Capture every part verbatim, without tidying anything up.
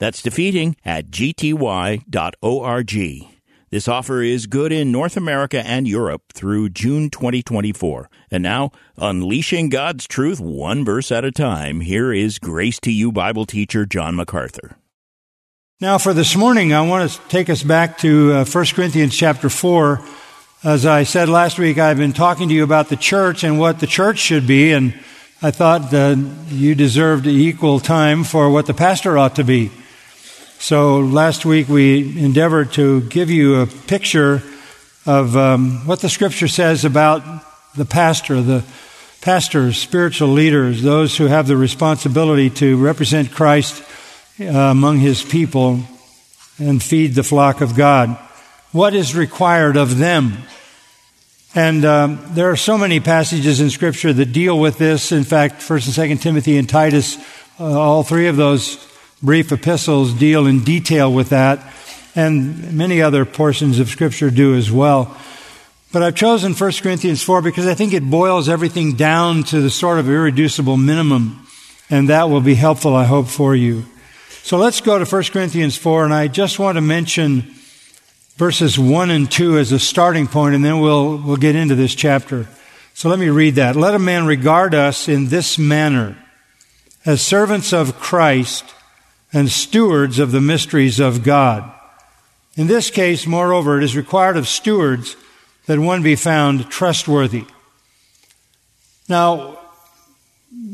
That's defeating at g t y dot org. This offer is good in North America and Europe through June twenty twenty-four. And now, unleashing God's truth one verse at a time, here is Grace to You Bible teacher John MacArthur. Now for this morning, I want to take us back to uh, First Corinthians chapter four. As I said last week, I've been talking to you about the church and what the church should be, and I thought uh, you deserved equal time for what the pastor ought to be. So last week we endeavored to give you a picture of um, what the Scripture says about the pastor, the pastors, spiritual leaders, those who have the responsibility to represent Christ uh, among His people and feed the flock of God. What is required of them? And um, there are so many passages in Scripture that deal with this. In fact, First and Second Timothy and Titus, uh, all three of those brief epistles deal in detail with that, and many other portions of Scripture do as well. But I've chosen First Corinthians four because I think it boils everything down to the sort of irreducible minimum, and that will be helpful, I hope, for you. So let's go to First Corinthians four, and I just want to mention verses one and two as a starting point, and then we'll we'll get into this chapter. So let me read that. Let a man regard us in this manner, as servants of Christ, and stewards of the mysteries of God. In this case, moreover, it is required of stewards that one be found trustworthy. Now,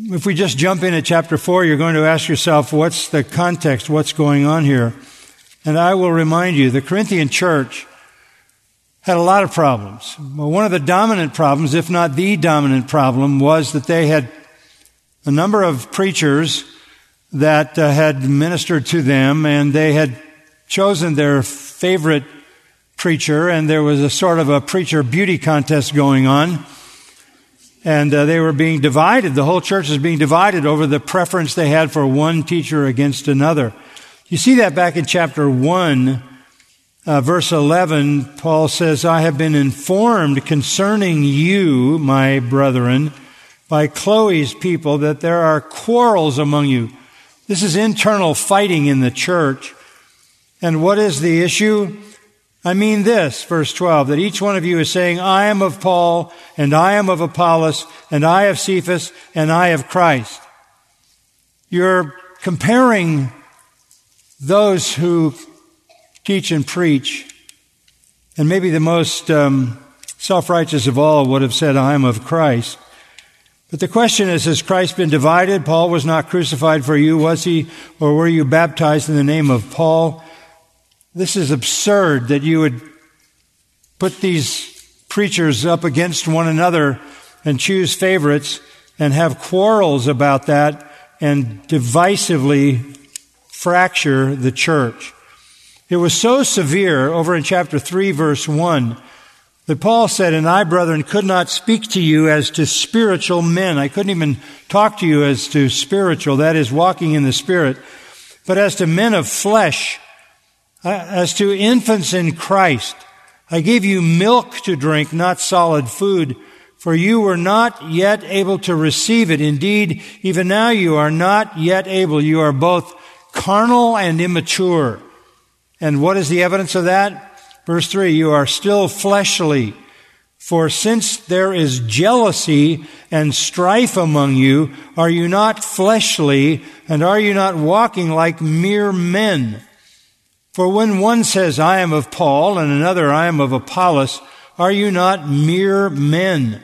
if we just jump into chapter four, you're going to ask yourself, what's the context? What's going on here? And I will remind you, the Corinthian church had a lot of problems. Well, one of the dominant problems, if not the dominant problem, was that they had a number of preachers that uh, had ministered to them, and they had chosen their favorite preacher, and there was a sort of a preacher beauty contest going on, and uh, they were being divided. The whole church was being divided over the preference they had for one teacher against another. You see that back in chapter one, uh, verse eleven, Paul says, I have been informed concerning you, my brethren, by Chloe's people, that there are quarrels among you. This is internal fighting in the church. And what is the issue? I mean this, verse twelve, that each one of you is saying, I am of Paul, and I am of Apollos, and I of Cephas, and I of Christ. You're comparing those who teach and preach. And maybe the most um, self-righteous of all would have said, I am of Christ. But the question is, has Christ been divided? Paul was not crucified for you, was he? Or were you baptized in the name of Paul? This is absurd that you would put these preachers up against one another and choose favorites and have quarrels about that and divisively fracture the church. It was so severe over in chapter three, verse one, that Paul said, and I, brethren, could not speak to you as to spiritual men. I couldn't even talk to you as to spiritual, that is, walking in the Spirit, but as to men of flesh, as to infants in Christ. I gave you milk to drink, not solid food, for you were not yet able to receive it. Indeed, even now you are not yet able. You are both carnal and immature. And what is the evidence of that? Verse three, you are still fleshly, for since there is jealousy and strife among you, are you not fleshly, and are you not walking like mere men? For when one says, I am of Paul, and another, I am of Apollos, are you not mere men?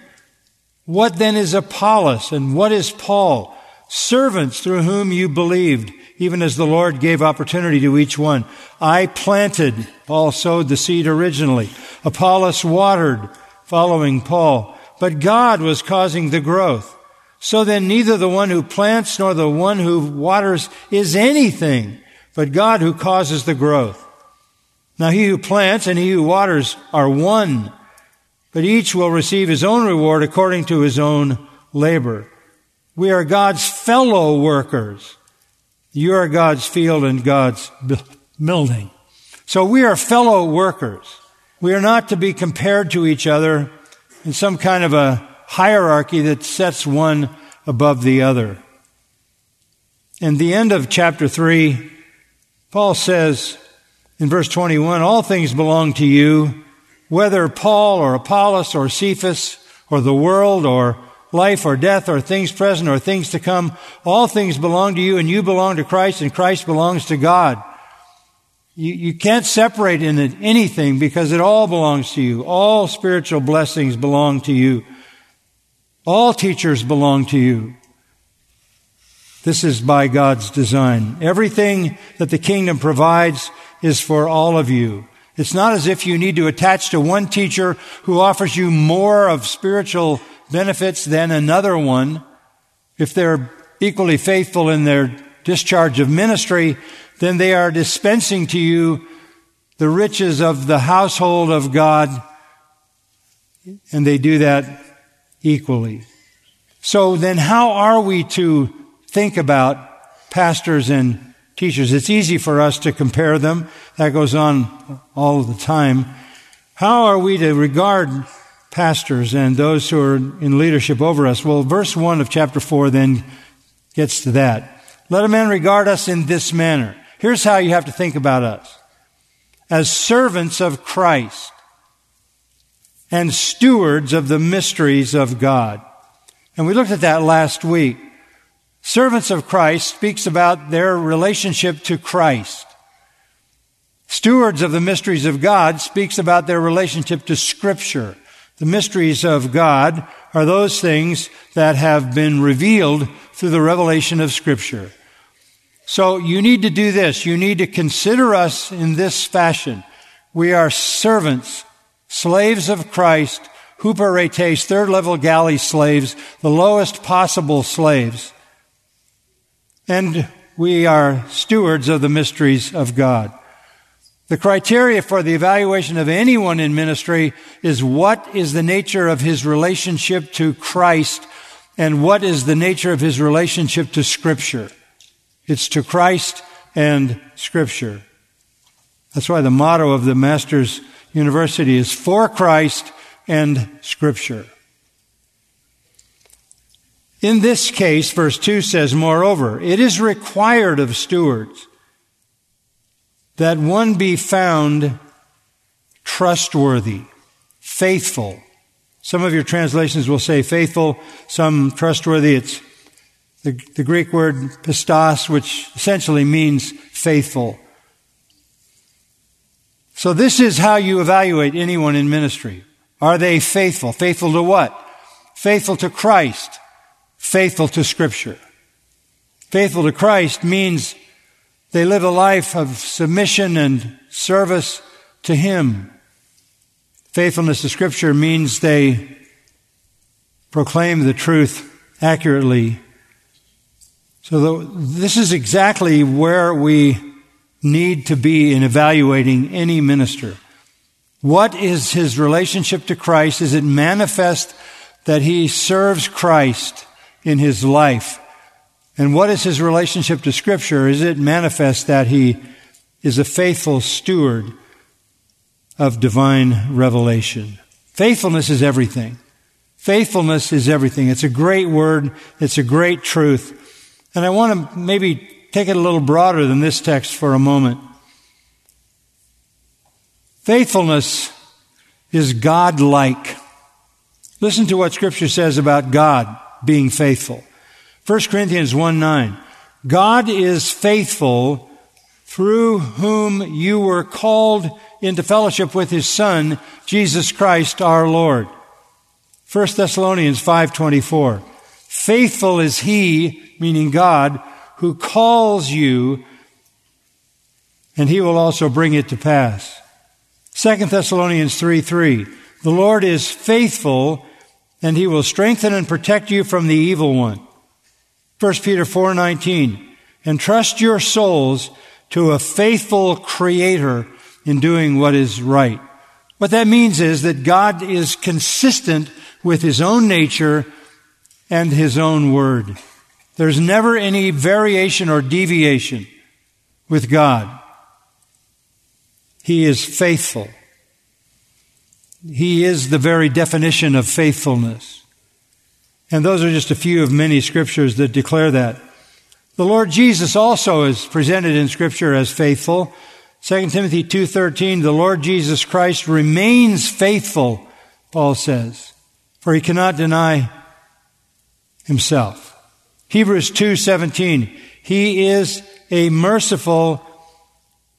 What then is Apollos, and what is Paul? Servants through whom you believed, even as the Lord gave opportunity to each one. I planted, Paul sowed the seed originally. Apollos watered, following Paul. But God was causing the growth. So then neither the one who plants nor the one who waters is anything, but God who causes the growth. Now he who plants and he who waters are one, but each will receive his own reward according to his own labor. We are God's fellow workers. You are God's field and God's building. So we are fellow workers. We are not to be compared to each other in some kind of a hierarchy that sets one above the other. In the end of chapter three, Paul says in verse twenty-one, all things belong to you, whether Paul or Apollos or Cephas or the world or life or death or things present or things to come, all things belong to you, and you belong to Christ, and Christ belongs to God. You, you can't separate in it anything because it all belongs to you. All spiritual blessings belong to you. All teachers belong to you. This is by God's design. Everything that the kingdom provides is for all of you. It's not as if you need to attach to one teacher who offers you more of spiritual benefits than another one. If they're equally faithful in their discharge of ministry, then they are dispensing to you the riches of the household of God, and they do that equally. So then how are we to think about pastors and teachers? It's easy for us to compare them. That goes on all the time. How are we to regard pastors and those who are in leadership over us? Well, verse one of chapter four then gets to that. Let a man regard us in this manner. Here's how you have to think about us. As servants of Christ and stewards of the mysteries of God. And we looked at that last week. Servants of Christ speaks about their relationship to Christ. Stewards of the mysteries of God speaks about their relationship to Scripture. The mysteries of God are those things that have been revealed through the revelation of Scripture. So you need to do this. You need to consider us in this fashion. We are servants, slaves of Christ, huperetes, third-level galley slaves, the lowest possible slaves. And we are stewards of the mysteries of God. The criteria for the evaluation of anyone in ministry is what is the nature of his relationship to Christ and what is the nature of his relationship to Scripture. It's to Christ and Scripture. That's why the motto of the Master's University is for Christ and Scripture. In this case, verse two says, moreover, it is required of stewards that one be found trustworthy, faithful. Some of your translations will say faithful, some trustworthy. It's the, the Greek word pistos, which essentially means faithful. So this is how you evaluate anyone in ministry. Are they faithful? Faithful to what? Faithful to Christ. Faithful to Scripture. Faithful to Christ means they live a life of submission and service to Him. Faithfulness to Scripture means they proclaim the truth accurately. So this is exactly where we need to be in evaluating any minister. What is his relationship to Christ? Is it manifest that he serves Christ in his life? And what is his relationship to Scripture? Is it manifest that he is a faithful steward of divine revelation? Faithfulness is everything. Faithfulness is everything. It's a great word. It's a great truth. And I want to maybe take it a little broader than this text for a moment. Faithfulness is God-like. Listen to what Scripture says about God being faithful. First Corinthians one nine. God is faithful, through whom you were called into fellowship with His Son, Jesus Christ our Lord. First Thessalonians five twenty-four. Faithful is He, meaning God, who calls you, and He will also bring it to pass. Second Thessalonians three three. The Lord is faithful, and He will strengthen and protect you from the evil one. First Peter four nineteen. Entrust your souls to a faithful Creator in doing what is right. What that means is that God is consistent with His own nature and His own word. There's never any variation or deviation with God. He is faithful. He is the very definition of faithfulness. And those are just a few of many scriptures that declare that. The Lord Jesus also is presented in Scripture as faithful. Second Timothy two thirteen, the Lord Jesus Christ remains faithful, Paul says, for He cannot deny Himself. Hebrews two seventeen, He is a merciful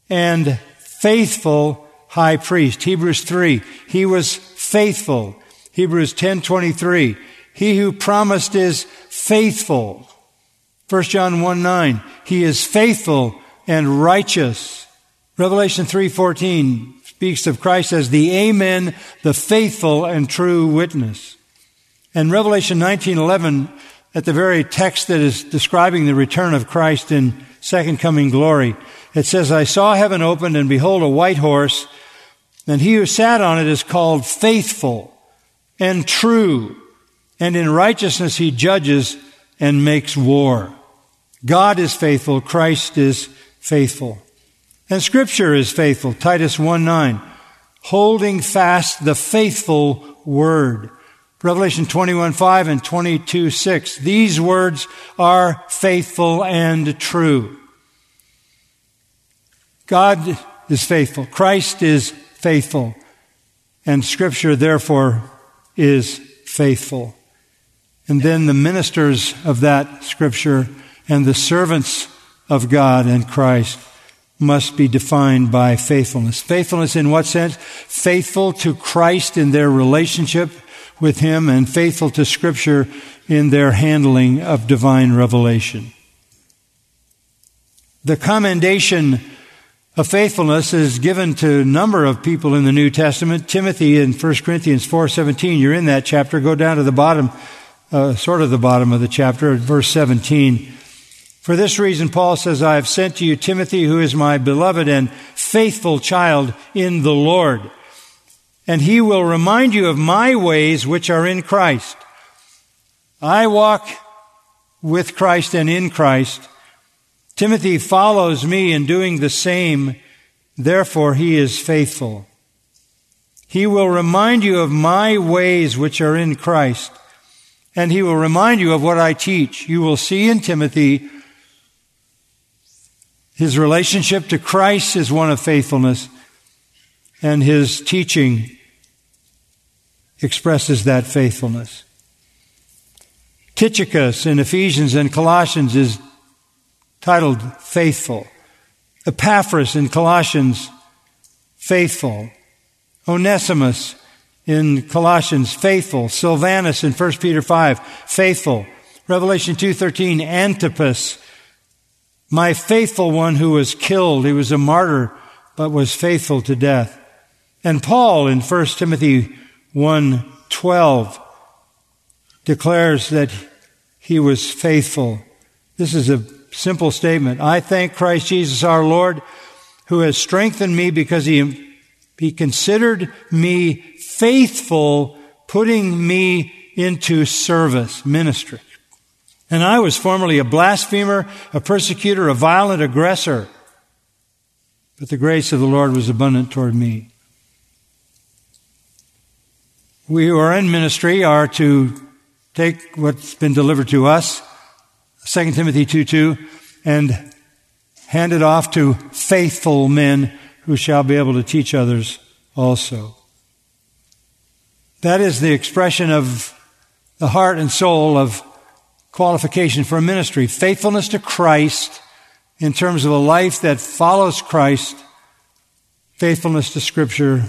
and faithful high priest. Hebrews three, He was faithful. Hebrews ten twenty-three, He who promised is faithful. First John one nine, He is faithful and righteous. Revelation three fourteen speaks of Christ as the Amen, the faithful and true witness. And Revelation nineteen eleven, at the very text that is describing the return of Christ in second coming glory, it says, I saw heaven opened, and behold, a white horse, and He who sat on it is called Faithful and True, and in righteousness He judges and makes war. God is faithful. Christ is faithful. And Scripture is faithful. Titus one nine, holding fast the faithful word. Revelation twenty-one five and twenty-two six, these words are faithful and true. God is faithful. Christ is faithful. And Scripture, therefore, is faithful. And then the ministers of that Scripture and the servants of God and Christ must be defined by faithfulness. Faithfulness in what sense? Faithful to Christ in their relationship with Him, and faithful to Scripture in their handling of divine revelation. The commendation of faithfulness is given to a number of people in the New Testament. Timothy in First Corinthians four seventeen, you're in that chapter. Go down to the bottom, uh, sort of the bottom of the chapter, verse seventeen. For this reason, Paul says, I have sent to you Timothy, who is my beloved and faithful child in the Lord. And he will remind you of my ways which are in Christ. I walk with Christ and in Christ. Timothy follows me in doing the same. Therefore, he is faithful. He will remind you of my ways which are in Christ. And he will remind you of what I teach. You will see in Timothy his relationship to Christ is one of faithfulness, and his teaching expresses that faithfulness. Tychicus in Ephesians and Colossians is titled Faithful. Epaphras in Colossians, Faithful. Onesimus in Colossians, Faithful. Sylvanus in First Peter five, Faithful. Revelation two thirteen, Antipas, my faithful one who was killed. He was a martyr, but was faithful to death. And Paul in First Timothy one twelve declares that he was faithful. This is a simple statement. I thank Christ Jesus our Lord, who has strengthened me because he, he considered me faithful, putting me into service, ministry. And I was formerly a blasphemer, a persecutor, a violent aggressor. But the grace of the Lord was abundant toward me. We who are in ministry are to take what's been delivered to us, Second Timothy two two, and hand it off to faithful men who shall be able to teach others also. That is the expression of the heart and soul of qualification for ministry, faithfulness to Christ in terms of a life that follows Christ, faithfulness to Scripture,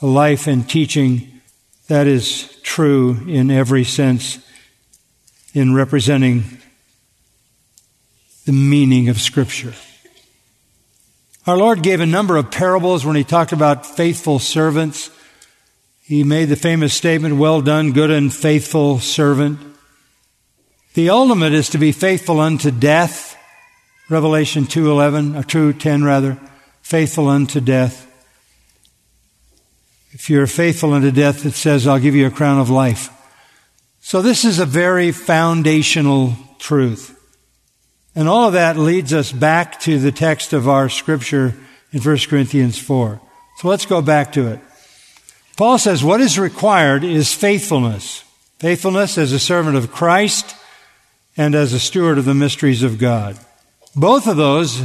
a life and teaching that is true in every sense in representing the meaning of Scripture. Our Lord gave a number of parables when He talked about faithful servants. He made the famous statement, well done, good and faithful servant. The ultimate is to be faithful unto death, Revelation two eleven, or two ten rather. faithful unto death. If you're faithful unto death, it says, I'll give you a crown of life. So this is a very foundational truth. And all of that leads us back to the text of our scripture in First Corinthians four. So let's go back to it. Paul says what is required is faithfulness. Faithfulness as a servant of Christ and as a steward of the mysteries of God. Both of those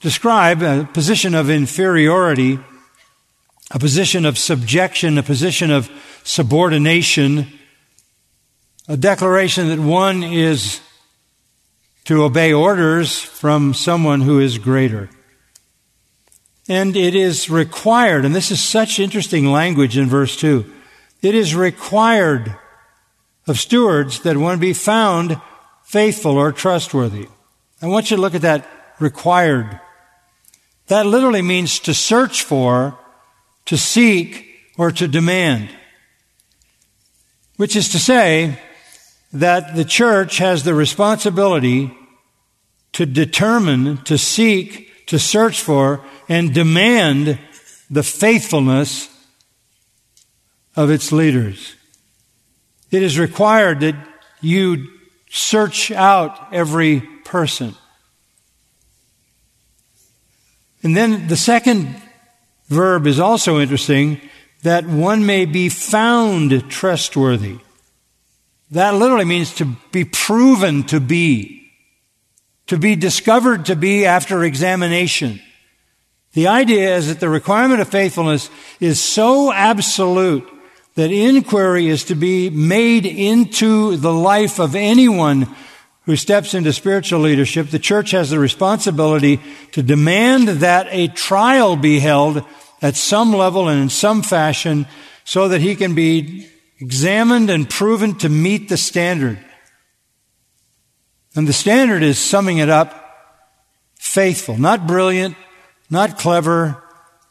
describe a position of inferiority, a position of subjection, a position of subordination, a declaration that one is to obey orders from someone who is greater. And it is required, and this is such interesting language in verse two, it is required of stewards that one be found faithful or trustworthy. I want you to look at that required. That literally means to search for, to seek, or to demand. Which is to say that the church has the responsibility to determine, to seek, to search for, and demand the faithfulness of its leaders. It is required that you search out every person. And then the second verb is also interesting, that one may be found trustworthy. That literally means to be proven to be, to be discovered to be after examination. The idea is that the requirement of faithfulness is so absolute that inquiry is to be made into the life of anyone who steps into spiritual leadership. The church has the responsibility to demand that a trial be held at some level and in some fashion so that he can be examined and proven to meet the standard. And the standard is, summing it up, faithful, not brilliant, not clever,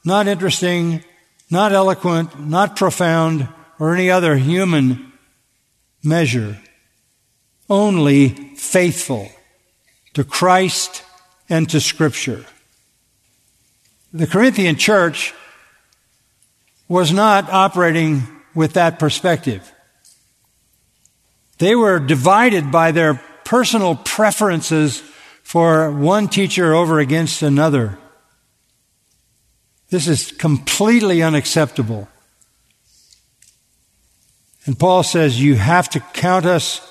not interesting, not eloquent, not profound, or any other human measure. Only faithful to Christ and to Scripture. The Corinthian church was not operating with that perspective. They were divided by their personal preferences for one teacher over against another. This is completely unacceptable. And Paul says, you have to count us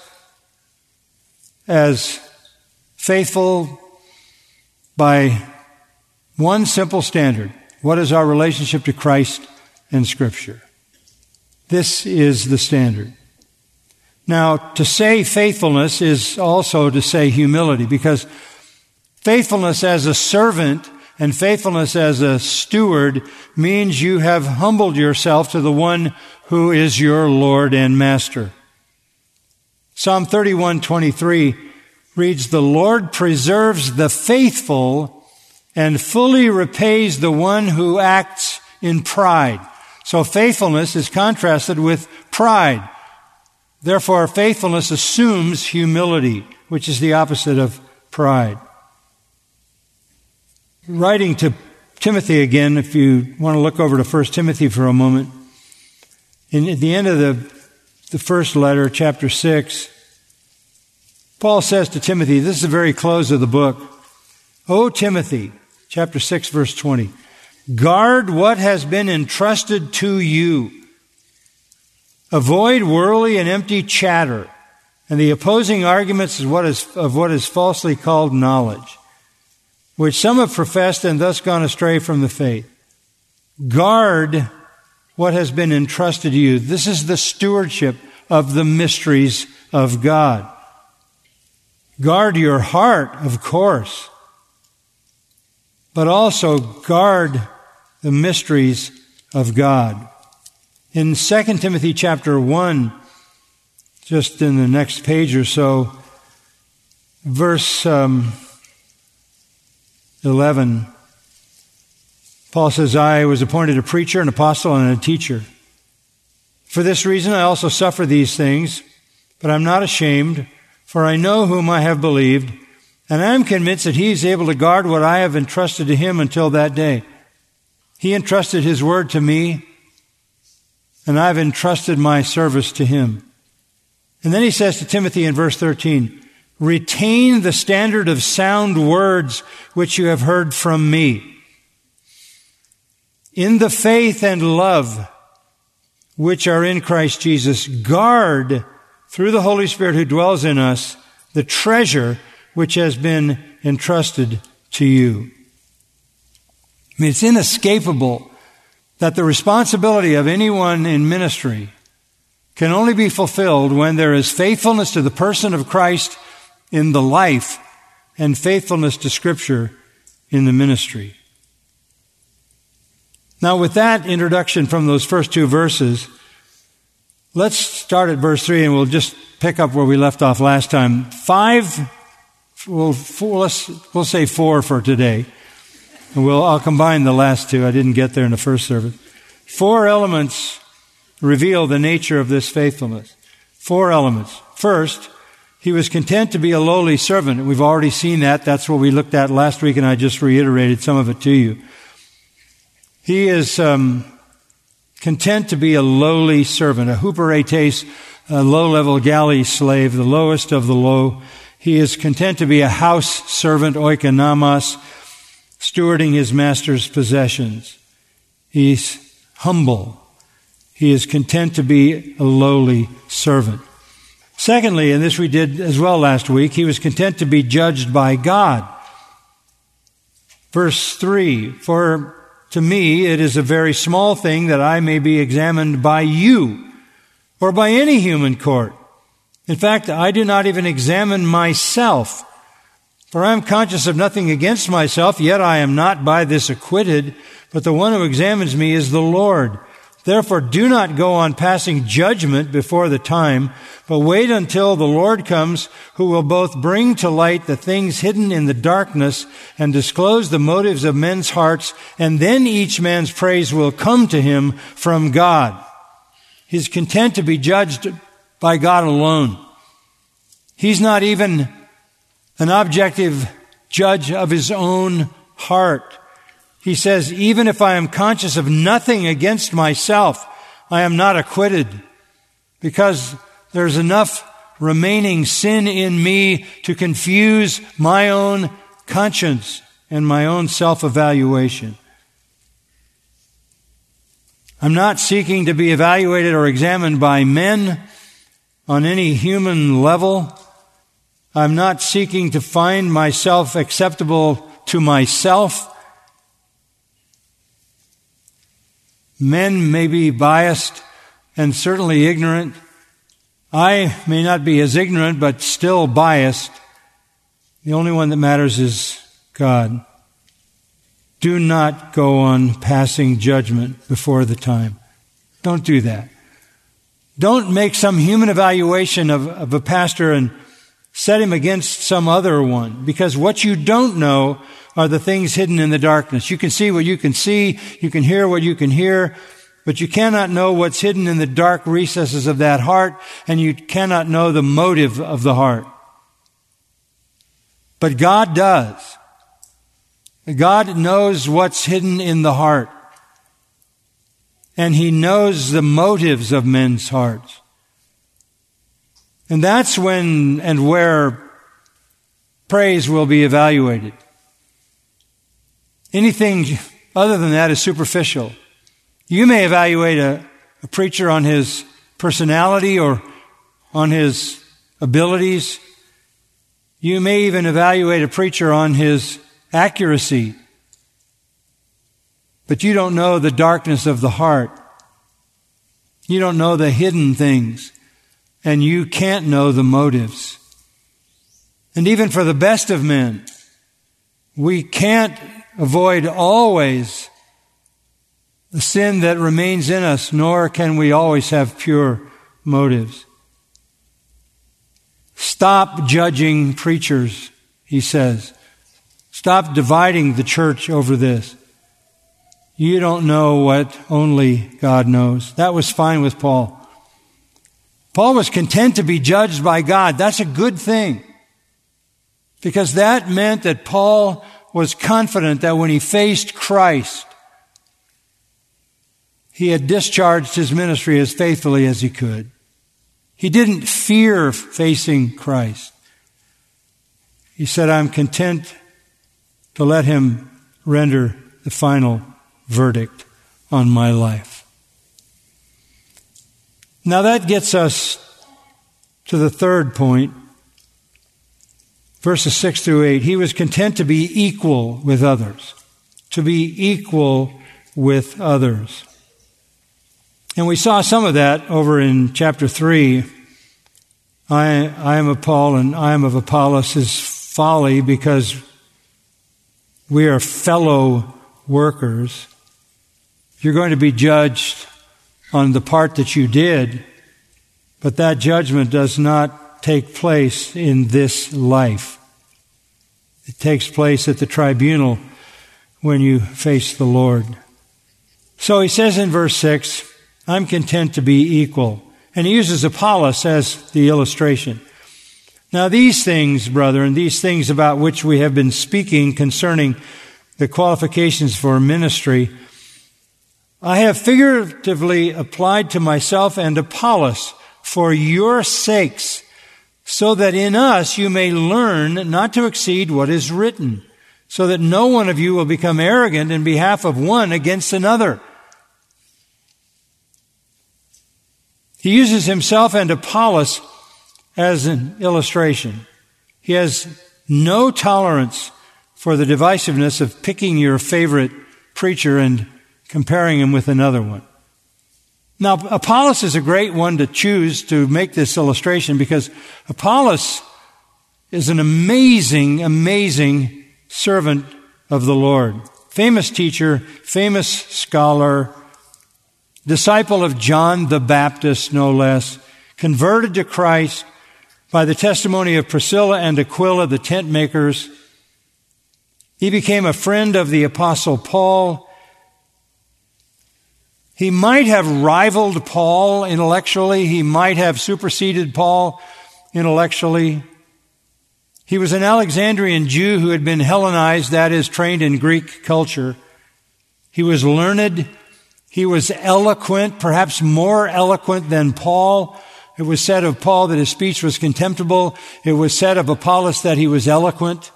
as faithful by one simple standard. What is our relationship to Christ and Scripture? This is the standard. Now, to say faithfulness is also to say humility, because faithfulness as a servant and faithfulness as a steward means you have humbled yourself to the one who is your Lord and Master. Psalm thirty-one twenty-three reads, "The Lord preserves the faithful and fully repays the one who acts in pride." So faithfulness is contrasted with pride. Therefore, faithfulness assumes humility, which is the opposite of pride. Writing to Timothy again, if you want to look over to First Timothy for a moment, in, at the end of the, the first letter, chapter six, Paul says to Timothy, this is the very close of the book, "O Timothy," chapter six, verse twenty, "guard what has been entrusted to you. Avoid worldly and empty chatter, and the opposing arguments of what is, of what is falsely called knowledge, which some have professed and thus gone astray from the faith." Guard what has been entrusted to you. This is the stewardship of the mysteries of God. Guard your heart, of course, but also guard the mysteries of God. In Second Timothy chapter one, just in the next page or so, verse... Um, eleven, Paul says, "I was appointed a preacher, an apostle, and a teacher. For this reason I also suffer these things, but I'm not ashamed, for I know whom I have believed, and I am convinced that he is able to guard what I have entrusted to him until that day." He entrusted His word to me, and I've entrusted my service to him. And then he says to Timothy in verse thirteen, retain the standard of sound words which you have heard from me, in the faith and love which are in Christ Jesus. Guard through the Holy Spirit who dwells in us the treasure which has been entrusted to you. I mean, it's inescapable that the responsibility of anyone in ministry can only be fulfilled when there is faithfulness to the person of Christ in the life and faithfulness to Scripture in the ministry. Now, with that introduction from those first two verses, let's start at verse three, and we'll just pick up where we left off last time. Five, well, four, let's, we'll say four for today. And we'll, I'll combine the last two. I didn't get there in the first service. Four elements reveal the nature of this faithfulness. Four elements. First, he was content to be a lowly servant. We've already seen that. That's what we looked at last week, and I just reiterated some of it to you. He is um, content to be a lowly servant, a huperetes, a low-level galley slave, the lowest of the low. He is content to be a house servant, oikonomos, stewarding his master's possessions. He's humble. He is content to be a lowly servant. Secondly, and this we did as well last week, he was content to be judged by God. Verse three, for to me it is a very small thing that I may be examined by you or by any human court. In fact, I do not even examine myself. For I am conscious of nothing against myself, yet I am not by this acquitted, but the one who examines me is the Lord. Therefore do not go on passing judgment before the time, but wait until the Lord comes, who will both bring to light the things hidden in the darkness and disclose the motives of men's hearts, and then each man's praise will come to him from God. He is content to be judged by God alone. He's not even an objective judge of his own heart. He says, even if I am conscious of nothing against myself, I am not acquitted, because there's enough remaining sin in me to confuse my own conscience and my own self-evaluation. I'm not seeking to be evaluated or examined by men on any human level. I'm not seeking to find myself acceptable to myself. Men may be biased and certainly ignorant. I may not be as ignorant, but still biased. The only one that matters is God. Do not go on passing judgment before the time. Don't do that. Don't make some human evaluation of, of a pastor and set him against some other one, because what you don't know are the things hidden in the darkness. You can see what you can see, you can hear what you can hear, but you cannot know what's hidden in the dark recesses of that heart, and you cannot know the motive of the heart. But God does. God knows what's hidden in the heart, and He knows the motives of men's hearts. And that's when and where praise will be evaluated. Anything other than that is superficial. You may evaluate a, a preacher on his personality or on his abilities. You may even evaluate a preacher on his accuracy. But you don't know the darkness of the heart. You don't know the hidden things. And you can't know the motives. And even for the best of men, we can't avoid always the sin that remains in us, nor can we always have pure motives. Stop judging preachers, he says. Stop dividing the church over this. You don't know what only God knows. That was fine with Paul. Paul was content to be judged by God. That's a good thing, because that meant that Paul was confident that when he faced Christ, He had discharged his ministry as faithfully as he could. He didn't fear facing Christ. He said, I'm content to let him render the final verdict on my life. Now that gets us to the third point, verses six through eight. He was content to be equal with others, to be equal with others. And we saw some of that over in chapter three. I, I am of Paul and I am of Apollos is folly because we are fellow workers. You're going to be judged on the part that you did, but that judgment does not take place in this life. It takes place at the tribunal when you face the Lord. So he says in verse six, I'm content to be equal. And he uses Apollos as the illustration. Now these things, brethren, these things about which we have been speaking concerning the qualifications for ministry, I have figuratively applied to myself and Apollos for your sakes, so that in us you may learn not to exceed what is written, so that no one of you will become arrogant in behalf of one against another. He uses himself and Apollos as an illustration. He has no tolerance for the divisiveness of picking your favorite preacher and comparing him with another one. Now, Apollos is a great one to choose to make this illustration because Apollos is an amazing, amazing servant of the Lord. Famous teacher, famous scholar, disciple of John the Baptist, no less, converted to Christ by the testimony of Priscilla and Aquila, the tent makers. He became a friend of the Apostle Paul. He might have rivaled Paul intellectually. He might have superseded Paul intellectually. He was an Alexandrian Jew who had been Hellenized, that is, trained in Greek culture. He was learned. He was eloquent, perhaps more eloquent than Paul. It was said of Paul that his speech was contemptible. It was said of Apollos that he was eloquent.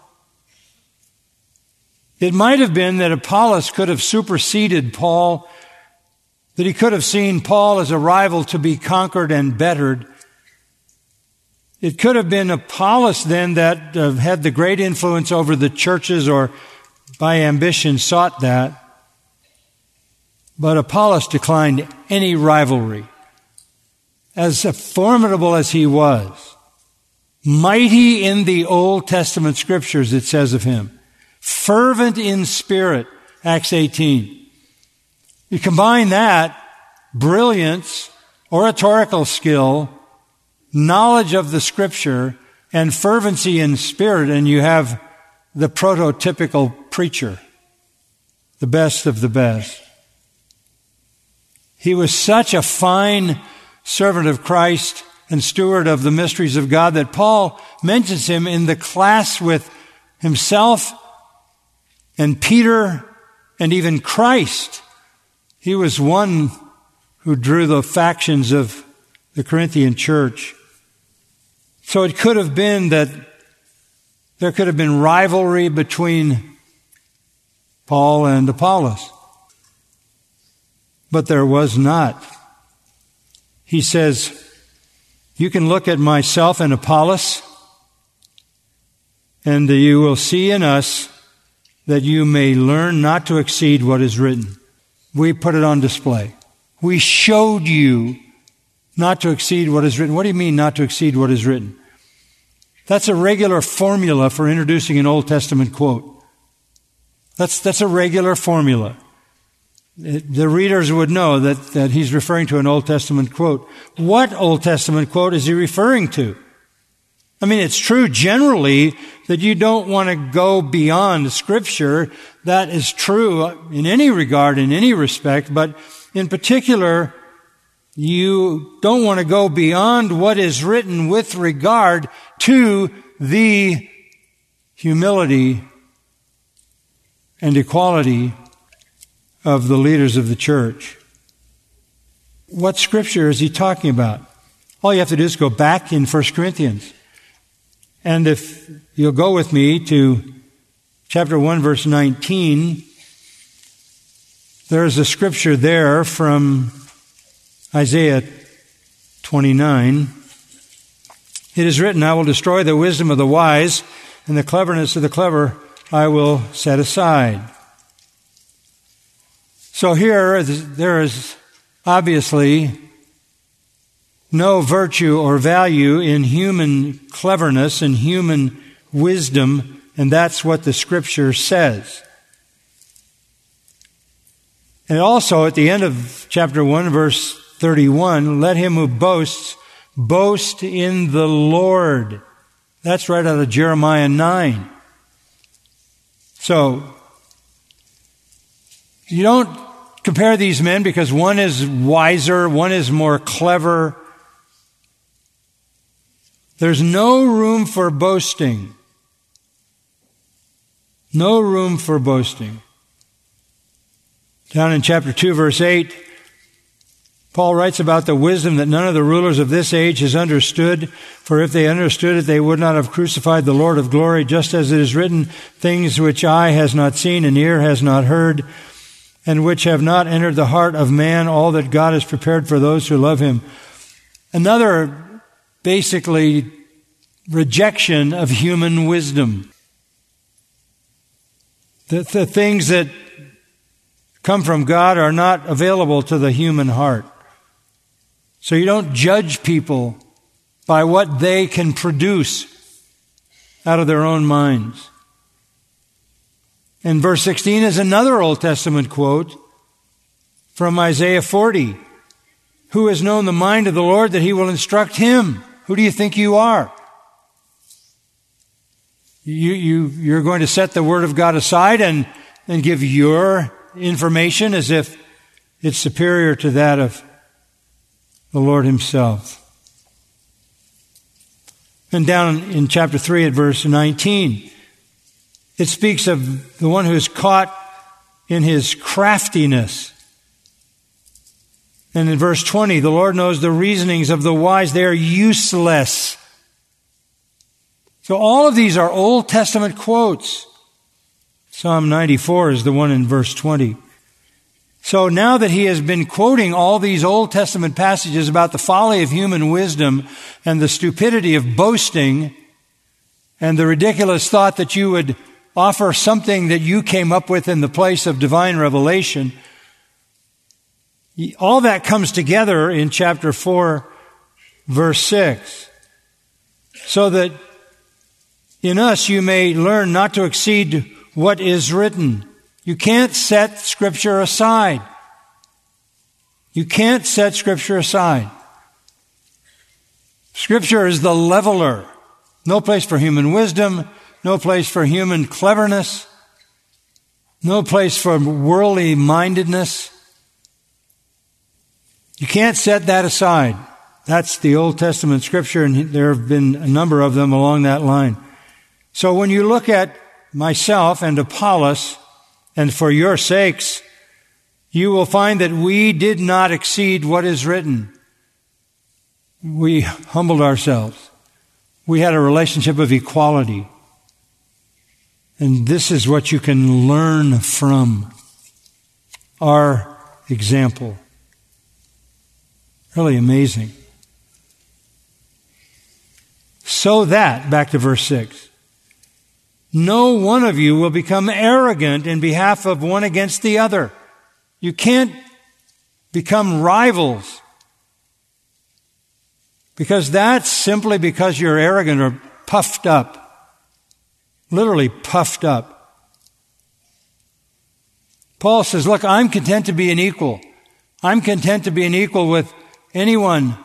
It might have been that Apollos could have superseded Paul, that he could have seen Paul as a rival to be conquered and bettered. It could have been Apollos then that uh, had the great influence over the churches or by ambition sought that. But Apollos declined any rivalry. As formidable as he was, mighty in the Old Testament scriptures, it says of him, fervent in spirit, Acts eighteen. You combine that, brilliance, oratorical skill, knowledge of the scripture, and fervency in spirit, and you have the prototypical preacher, the best of the best. He was such a fine servant of Christ and steward of the mysteries of God that Paul mentions him in the class with himself and Peter and even Christ. He was one who drew the factions of the Corinthian church. So it could have been that there could have been rivalry between Paul and Apollos. But there was not. He says, you can look at myself and Apollos, and you will see in us that you may learn not to exceed what is written. We put it on display. We showed you not to exceed what is written. What do you mean not to exceed what is written? That's a regular formula for introducing an Old Testament quote. That's, that's a regular formula. The readers would know that, that he's referring to an Old Testament quote. What Old Testament quote is he referring to? I mean, it's true generally that you don't want to go beyond Scripture. That is true in any regard, in any respect, but in particular, you don't want to go beyond what is written with regard to the humility and equality of the leaders of the church. what scripture is he talking about? All you have to do is go back in First Corinthians. And if you'll go with me to chapter one, verse nineteen, there is a scripture there from Isaiah twenty-nine. It is written, I will destroy the wisdom of the wise, and the cleverness of the clever I will set aside. So here, there is obviously no virtue or value in human cleverness and human wisdom, and that's what the Scripture says. And also, at the end of chapter one, verse thirty-one, let him who boasts, boast in the Lord. That's right out of Jeremiah nine. So, you don't compare these men because one is wiser, one is more clever. There's no room for boasting. No room for boasting. Down in chapter two, verse eight, Paul writes about the wisdom that none of the rulers of this age has understood, for if they understood it, they would not have crucified the Lord of glory, just as it is written, things which eye has not seen and ear has not heard, and which have not entered the heart of man, all that God has prepared for those who love him. Another, basically, rejection of human wisdom. The, the things that come from God are not available to the human heart. So you don't judge people by what they can produce out of their own minds. And verse sixteen is another Old Testament quote from Isaiah forty. Who has known the mind of the Lord that he will instruct him? Who do you think you are? You, you, you're going to set the Word of God aside and, and give your information as if it's superior to that of the Lord himself. And down in chapter three at verse nineteen, it speaks of the one who is caught in his craftiness. And in verse twenty, the Lord knows the reasonings of the wise. They are useless. So all of these are Old Testament quotes. Psalm ninety-four is the one in verse twenty. So now that he has been quoting all these Old Testament passages about the folly of human wisdom and the stupidity of boasting and the ridiculous thought that you would offer something that you came up with in the place of divine revelation, all that comes together in chapter four, verse six, so that in us you may learn not to exceed what is written. You can't set Scripture aside. You can't set Scripture aside. Scripture is the leveler. No place for human wisdom, no place for human cleverness, no place for worldly mindedness. You can't set that aside. That's the Old Testament Scripture, and there have been a number of them along that line. So when you look at myself and Apollos, and for your sakes, you will find that we did not exceed what is written. We humbled ourselves. We had a relationship of equality. And this is what you can learn from our example. Really amazing. So that, back to verse six, no one of you will become arrogant in behalf of one against the other. You can't become rivals, because that's simply because you're arrogant or puffed up, literally puffed up. Paul says, look, I'm content to be an equal. I'm content to be an equal with anyone.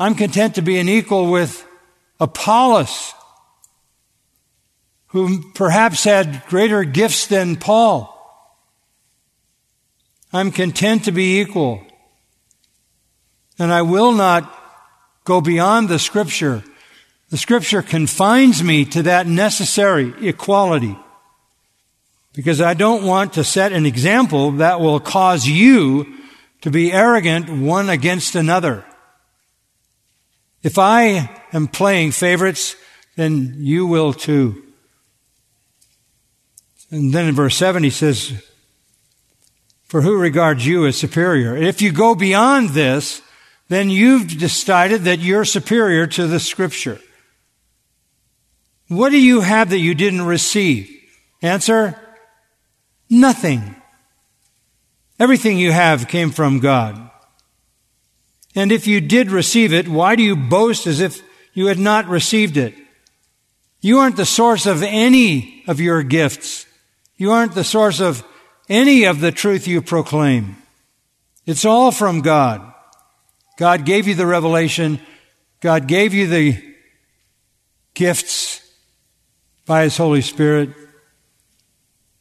I'm content to be an equal with Apollos, who perhaps had greater gifts than Paul. I'm content to be equal. And I will not go beyond the Scripture. The Scripture confines me to that necessary equality, because I don't want to set an example that will cause you to be arrogant one against another. If I am playing favorites, then you will too. And then in verse seven he says, for who regards you as superior? If you go beyond this, then you've decided that you're superior to the Scripture. What do you have that you didn't receive? Answer, nothing. Everything you have came from God. And if you did receive it, why do you boast as if you had not received it? You aren't the source of any of your gifts. You aren't the source of any of the truth you proclaim. It's all from God. God gave you the revelation. God gave you the gifts by His Holy Spirit.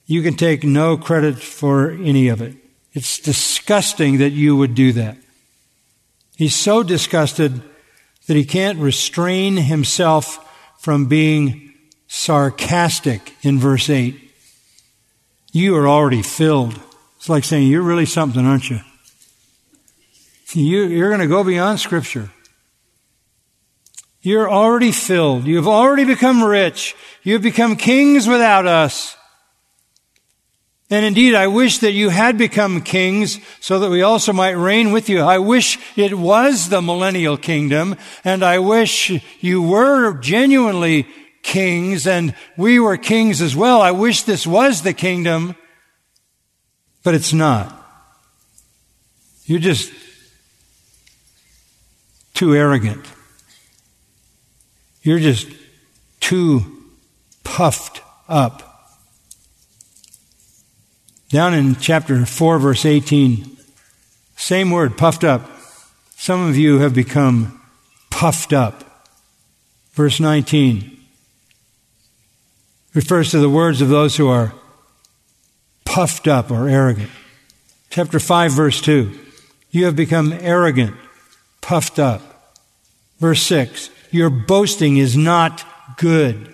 You can take no credit for any of it. It's disgusting that you would do that. He's so disgusted that he can't restrain himself from being sarcastic in verse eight. You are already filled. It's like saying, you're really something, aren't you? you you're going to go beyond Scripture. You're already filled. You've already become rich. You've become kings without us. And indeed, I wish that you had become kings so that we also might reign with you. I wish it was the millennial kingdom, and I wish you were genuinely kings and we were kings as well. I wish this was the kingdom, but it's not. You're just too arrogant. You're just too puffed up. Down in chapter four, verse eighteen, same word, puffed up. Some of you have become puffed up. Verse nineteen refers to the words of those who are puffed up or arrogant. Chapter five, verse two, you have become arrogant, puffed up. Verse six, your boasting is not good.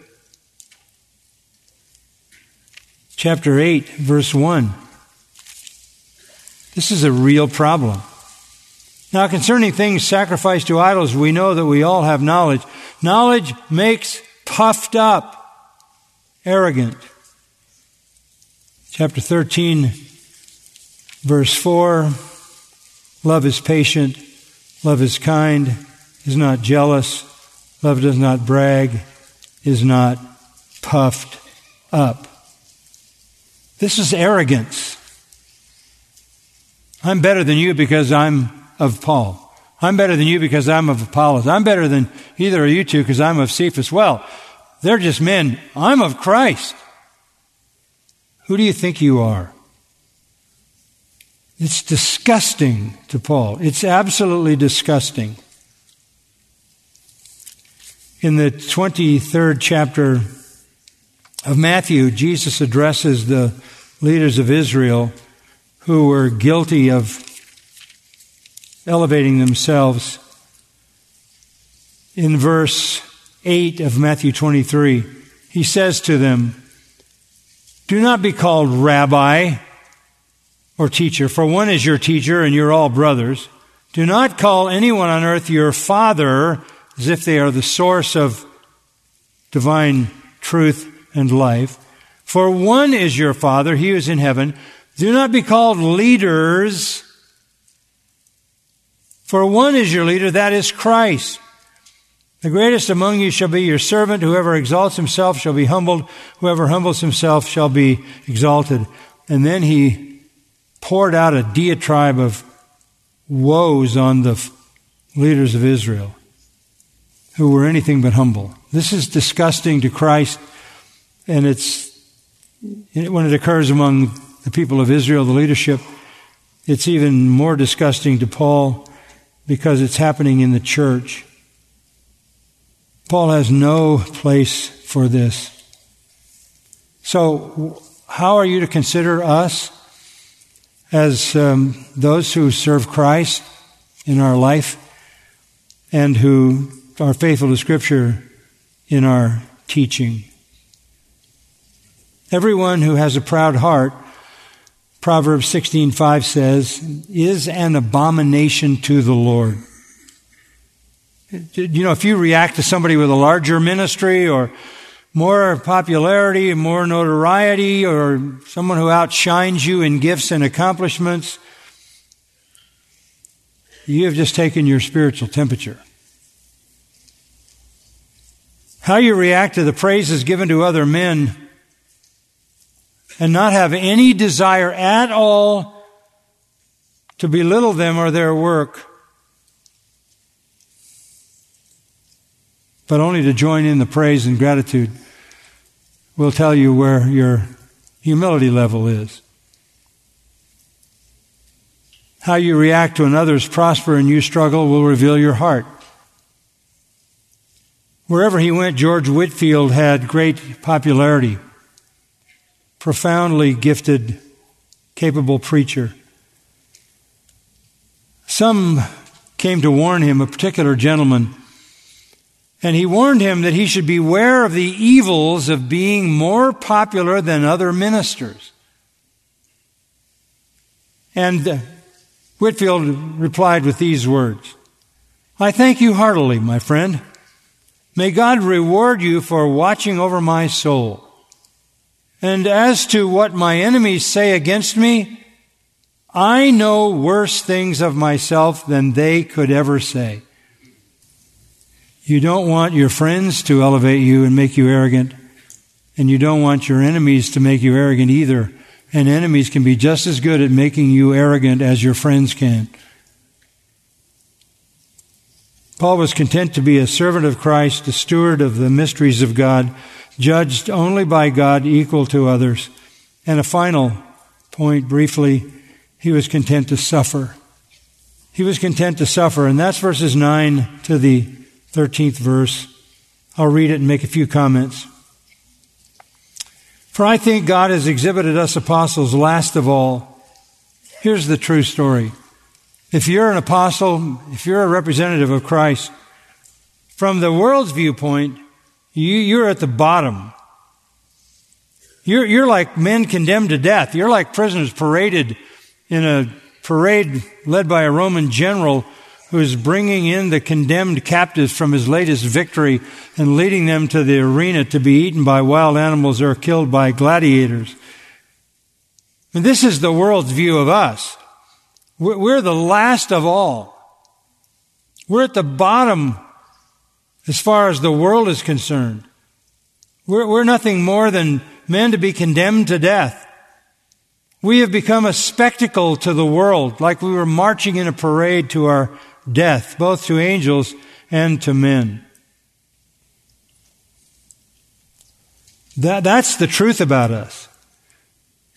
Chapter eight, verse one. This is a real problem. Now, concerning things sacrificed to idols, we know that we all have knowledge. Knowledge makes puffed up, arrogant. Chapter thirteen, verse four. Love is patient. Love is kind. Is not jealous. Love does not brag. Is not puffed up. This is arrogance. I'm better than you because I'm of Paul. I'm better than you because I'm of Apollos. I'm better than either of you two because I'm of Cephas. Well, they're just men. I'm of Christ. Who do you think you are? It's disgusting to Paul. It's absolutely disgusting. In the twenty-third chapter of Matthew, Jesus addresses the leaders of Israel who were guilty of elevating themselves. In verse eight of Matthew twenty-three, he says to them, do not be called rabbi or teacher, for one is your teacher and you're all brothers. Do not call anyone on earth your father, as if they are the source of divine truth and life. For one is your Father, He is in heaven. Do not be called leaders, for one is your leader, that is Christ. The greatest among you shall be your servant. Whoever exalts himself shall be humbled. Whoever humbles himself shall be exalted. And then he poured out a diatribe of woes on the leaders of Israel, who were anything but humble. This is disgusting to Christ. And it's, when it occurs among the people of Israel, the leadership, it's even more disgusting to Paul because it's happening in the church. Paul has no place for this. So how are you to consider us as um, those who serve Christ in our life and who are faithful to Scripture in our teaching? Everyone who has a proud heart Proverbs sixteen five says, is an abomination to the Lord. You know, if you react to somebody with a larger ministry or more popularity, more notoriety, or someone who outshines you in gifts and accomplishments, you have just taken your spiritual temperature. How you react to the praises given to other men and not have any desire at all to belittle them or their work, but only to join in the praise and gratitude, will tell you where your humility level is. How you react to another's prosper and you struggle will reveal your heart. Wherever he went, George Whitfield had great popularity, profoundly gifted, capable preacher. Some came to warn him, a particular gentleman, and he warned him that he should beware of the evils of being more popular than other ministers. And Whitfield replied with these words, "I thank you heartily, my friend. May God reward you for watching over my soul. And as to what my enemies say against me, I know worse things of myself than they could ever say." You don't want your friends to elevate you and make you arrogant, and you don't want your enemies to make you arrogant either. And enemies can be just as good at making you arrogant as your friends can. Paul was content to be a servant of Christ, a steward of the mysteries of God, judged only by God, equal to others. And a final point, briefly, he was content to suffer. He was content to suffer, and that's verses nine to the thirteenth verse. I'll read it and make a few comments. "For I think God has exhibited us apostles last of all." Here's the true story. If you're an apostle, if you're a representative of Christ, from the world's viewpoint, you, you're at the bottom. You're, you're like men condemned to death. You're like prisoners paraded in a parade led by a Roman general who is bringing in the condemned captives from his latest victory and leading them to the arena to be eaten by wild animals or killed by gladiators. And this is the world's view of us. We're the last of all. We're at the bottom as far as the world is concerned. We're, we're nothing more than men to be condemned to death. We have become a spectacle to the world, like we were marching in a parade to our death, both to angels and to men. That, that's the truth about us.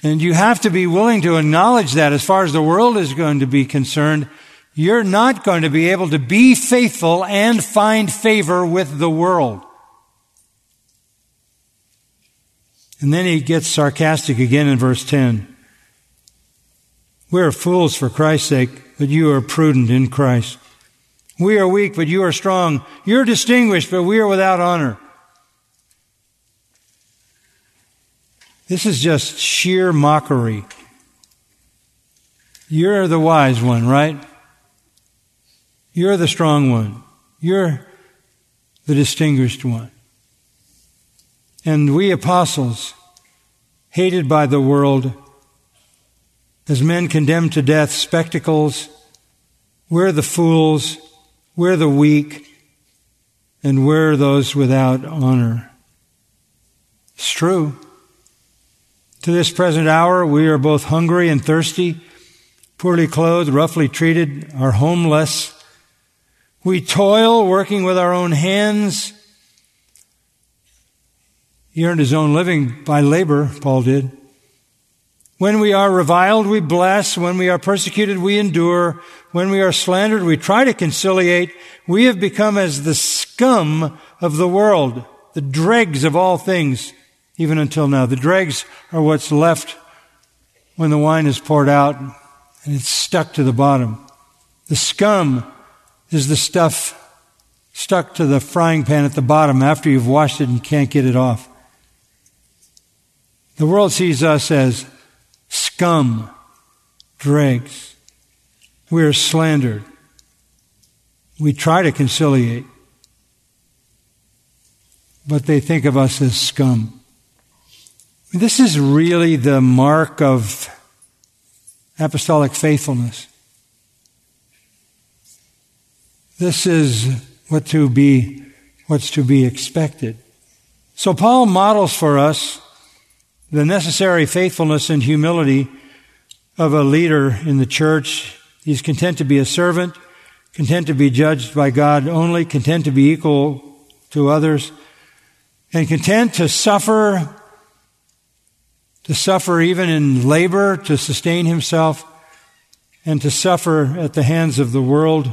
And you have to be willing to acknowledge that as far as the world is going to be concerned, you're not going to be able to be faithful and find favor with the world. And then he gets sarcastic again in verse ten. "We are fools for Christ's sake, but you are prudent in Christ. We are weak, but you are strong. You're distinguished, but we are without honor." This is just sheer mockery. You're the wise one, right? You're the strong one. You're the distinguished one. And we apostles, hated by the world, as men condemned to death, spectacles, we're the fools, we're the weak, and we're those without honor. It's true. To this present hour, we are both hungry and thirsty, poorly clothed, roughly treated, are homeless. We toil, working with our own hands. He earned his own living by labor, Paul did. "When we are reviled, we bless. When we are persecuted, we endure. When we are slandered, we try to conciliate. We have become as the scum of the world, the dregs of all things, even until now." The dregs are what's left when the wine is poured out and it's stuck to the bottom. The scum is the stuff stuck to the frying pan at the bottom after you've washed it and can't get it off. The world sees us as scum, drinks. We are slandered. We try to conciliate, but they think of us as scum. This is really the mark of apostolic faithfulness. This is what to be, what's to be expected. So Paul models for us the necessary faithfulness and humility of a leader in the church. He's content to be a servant, content to be judged by God only, content to be equal to others, and content to suffer, to suffer even in labor, to sustain himself, and to suffer at the hands of the world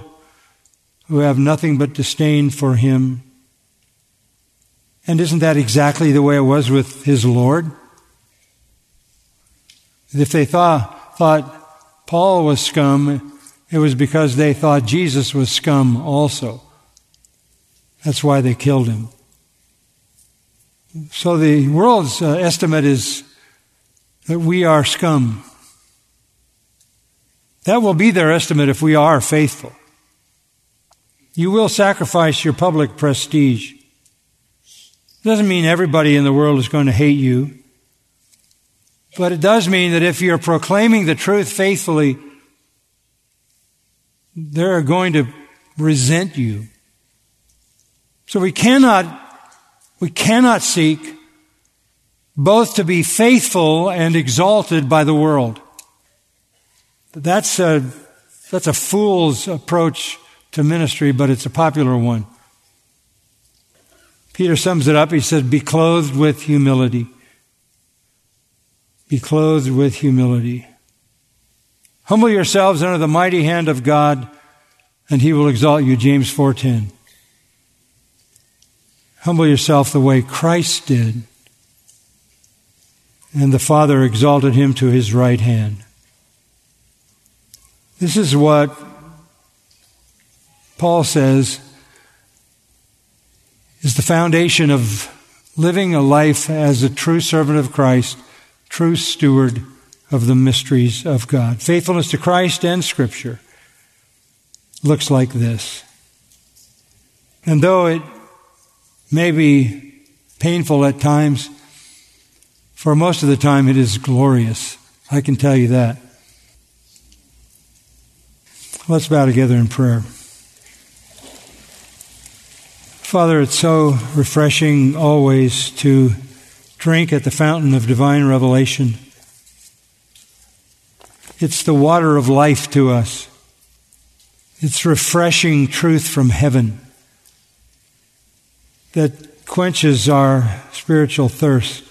who have nothing but disdain for him. And isn't that exactly the way it was with his Lord? If they thought, thought Paul was scum, it was because they thought Jesus was scum also. That's why they killed him. So the world's uh, estimate is that we are scum. That will be their estimate if we are faithful. You will sacrifice your public prestige. It doesn't mean everybody in the world is going to hate you, but it does mean that if you're proclaiming the truth faithfully, they're going to resent you. So we cannot We cannot seek both to be faithful and exalted by the world. That's a, that's a fool's approach to ministry, but it's a popular one. Peter sums it up. He says, be clothed with humility. Be clothed with humility. Humble yourselves under the mighty hand of God, and he will exalt you, James four ten. Humble yourself the way Christ did, and the Father exalted him to his right hand. This is what Paul says is the foundation of living a life as a true servant of Christ, true steward of the mysteries of God. Faithfulness to Christ and Scripture looks like this. And though it may be painful at times, for most of the time it is glorious. I can tell you that. Let's bow together in prayer. Father, it's so refreshing always to drink at the fountain of divine revelation. It's the water of life to us. It's refreshing truth from heaven that quenches our spiritual thirst.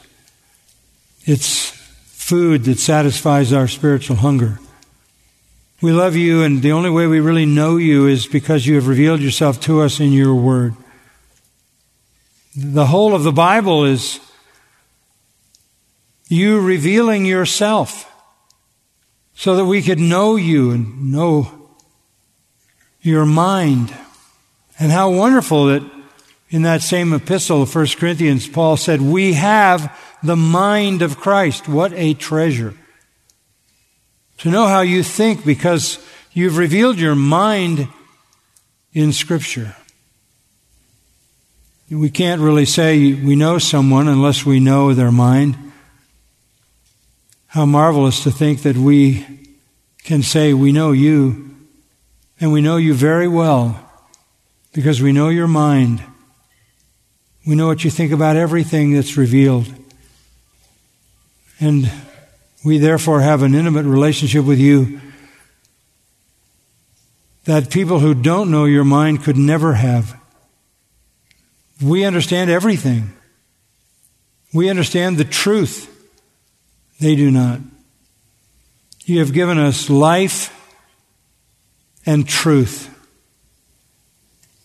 It's food that satisfies our spiritual hunger. We love you, and the only way we really know you is because you have revealed yourself to us in your word. The whole of the Bible is you revealing yourself so that we could know you and know your mind. And how wonderful that in that same epistle of First Corinthians, Paul said, we have the mind of Christ. What a treasure. To know how you think because you've revealed your mind in Scripture. We can't really say we know someone unless we know their mind. How marvelous to think that we can say we know you, and we know you very well because we know your mind. We know what you think about everything that's revealed. And we therefore have an intimate relationship with you that people who don't know your mind could never have. We understand everything. We understand the truth. They do not. You have given us life and truth.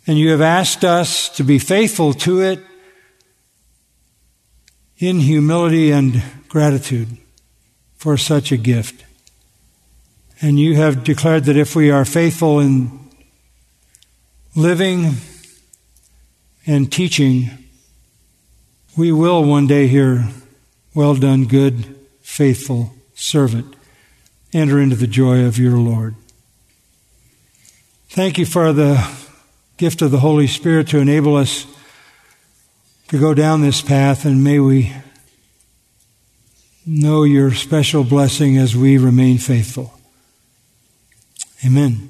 And you have asked us to be faithful to it in humility and gratitude for such a gift. And you have declared that if we are faithful in living and teaching, we will one day hear, well done, good, faithful servant. enter into the joy of your Lord. Thank you for the gift of the Holy Spirit to enable us to go down this path, and may we know your special blessing as we remain faithful. Amen.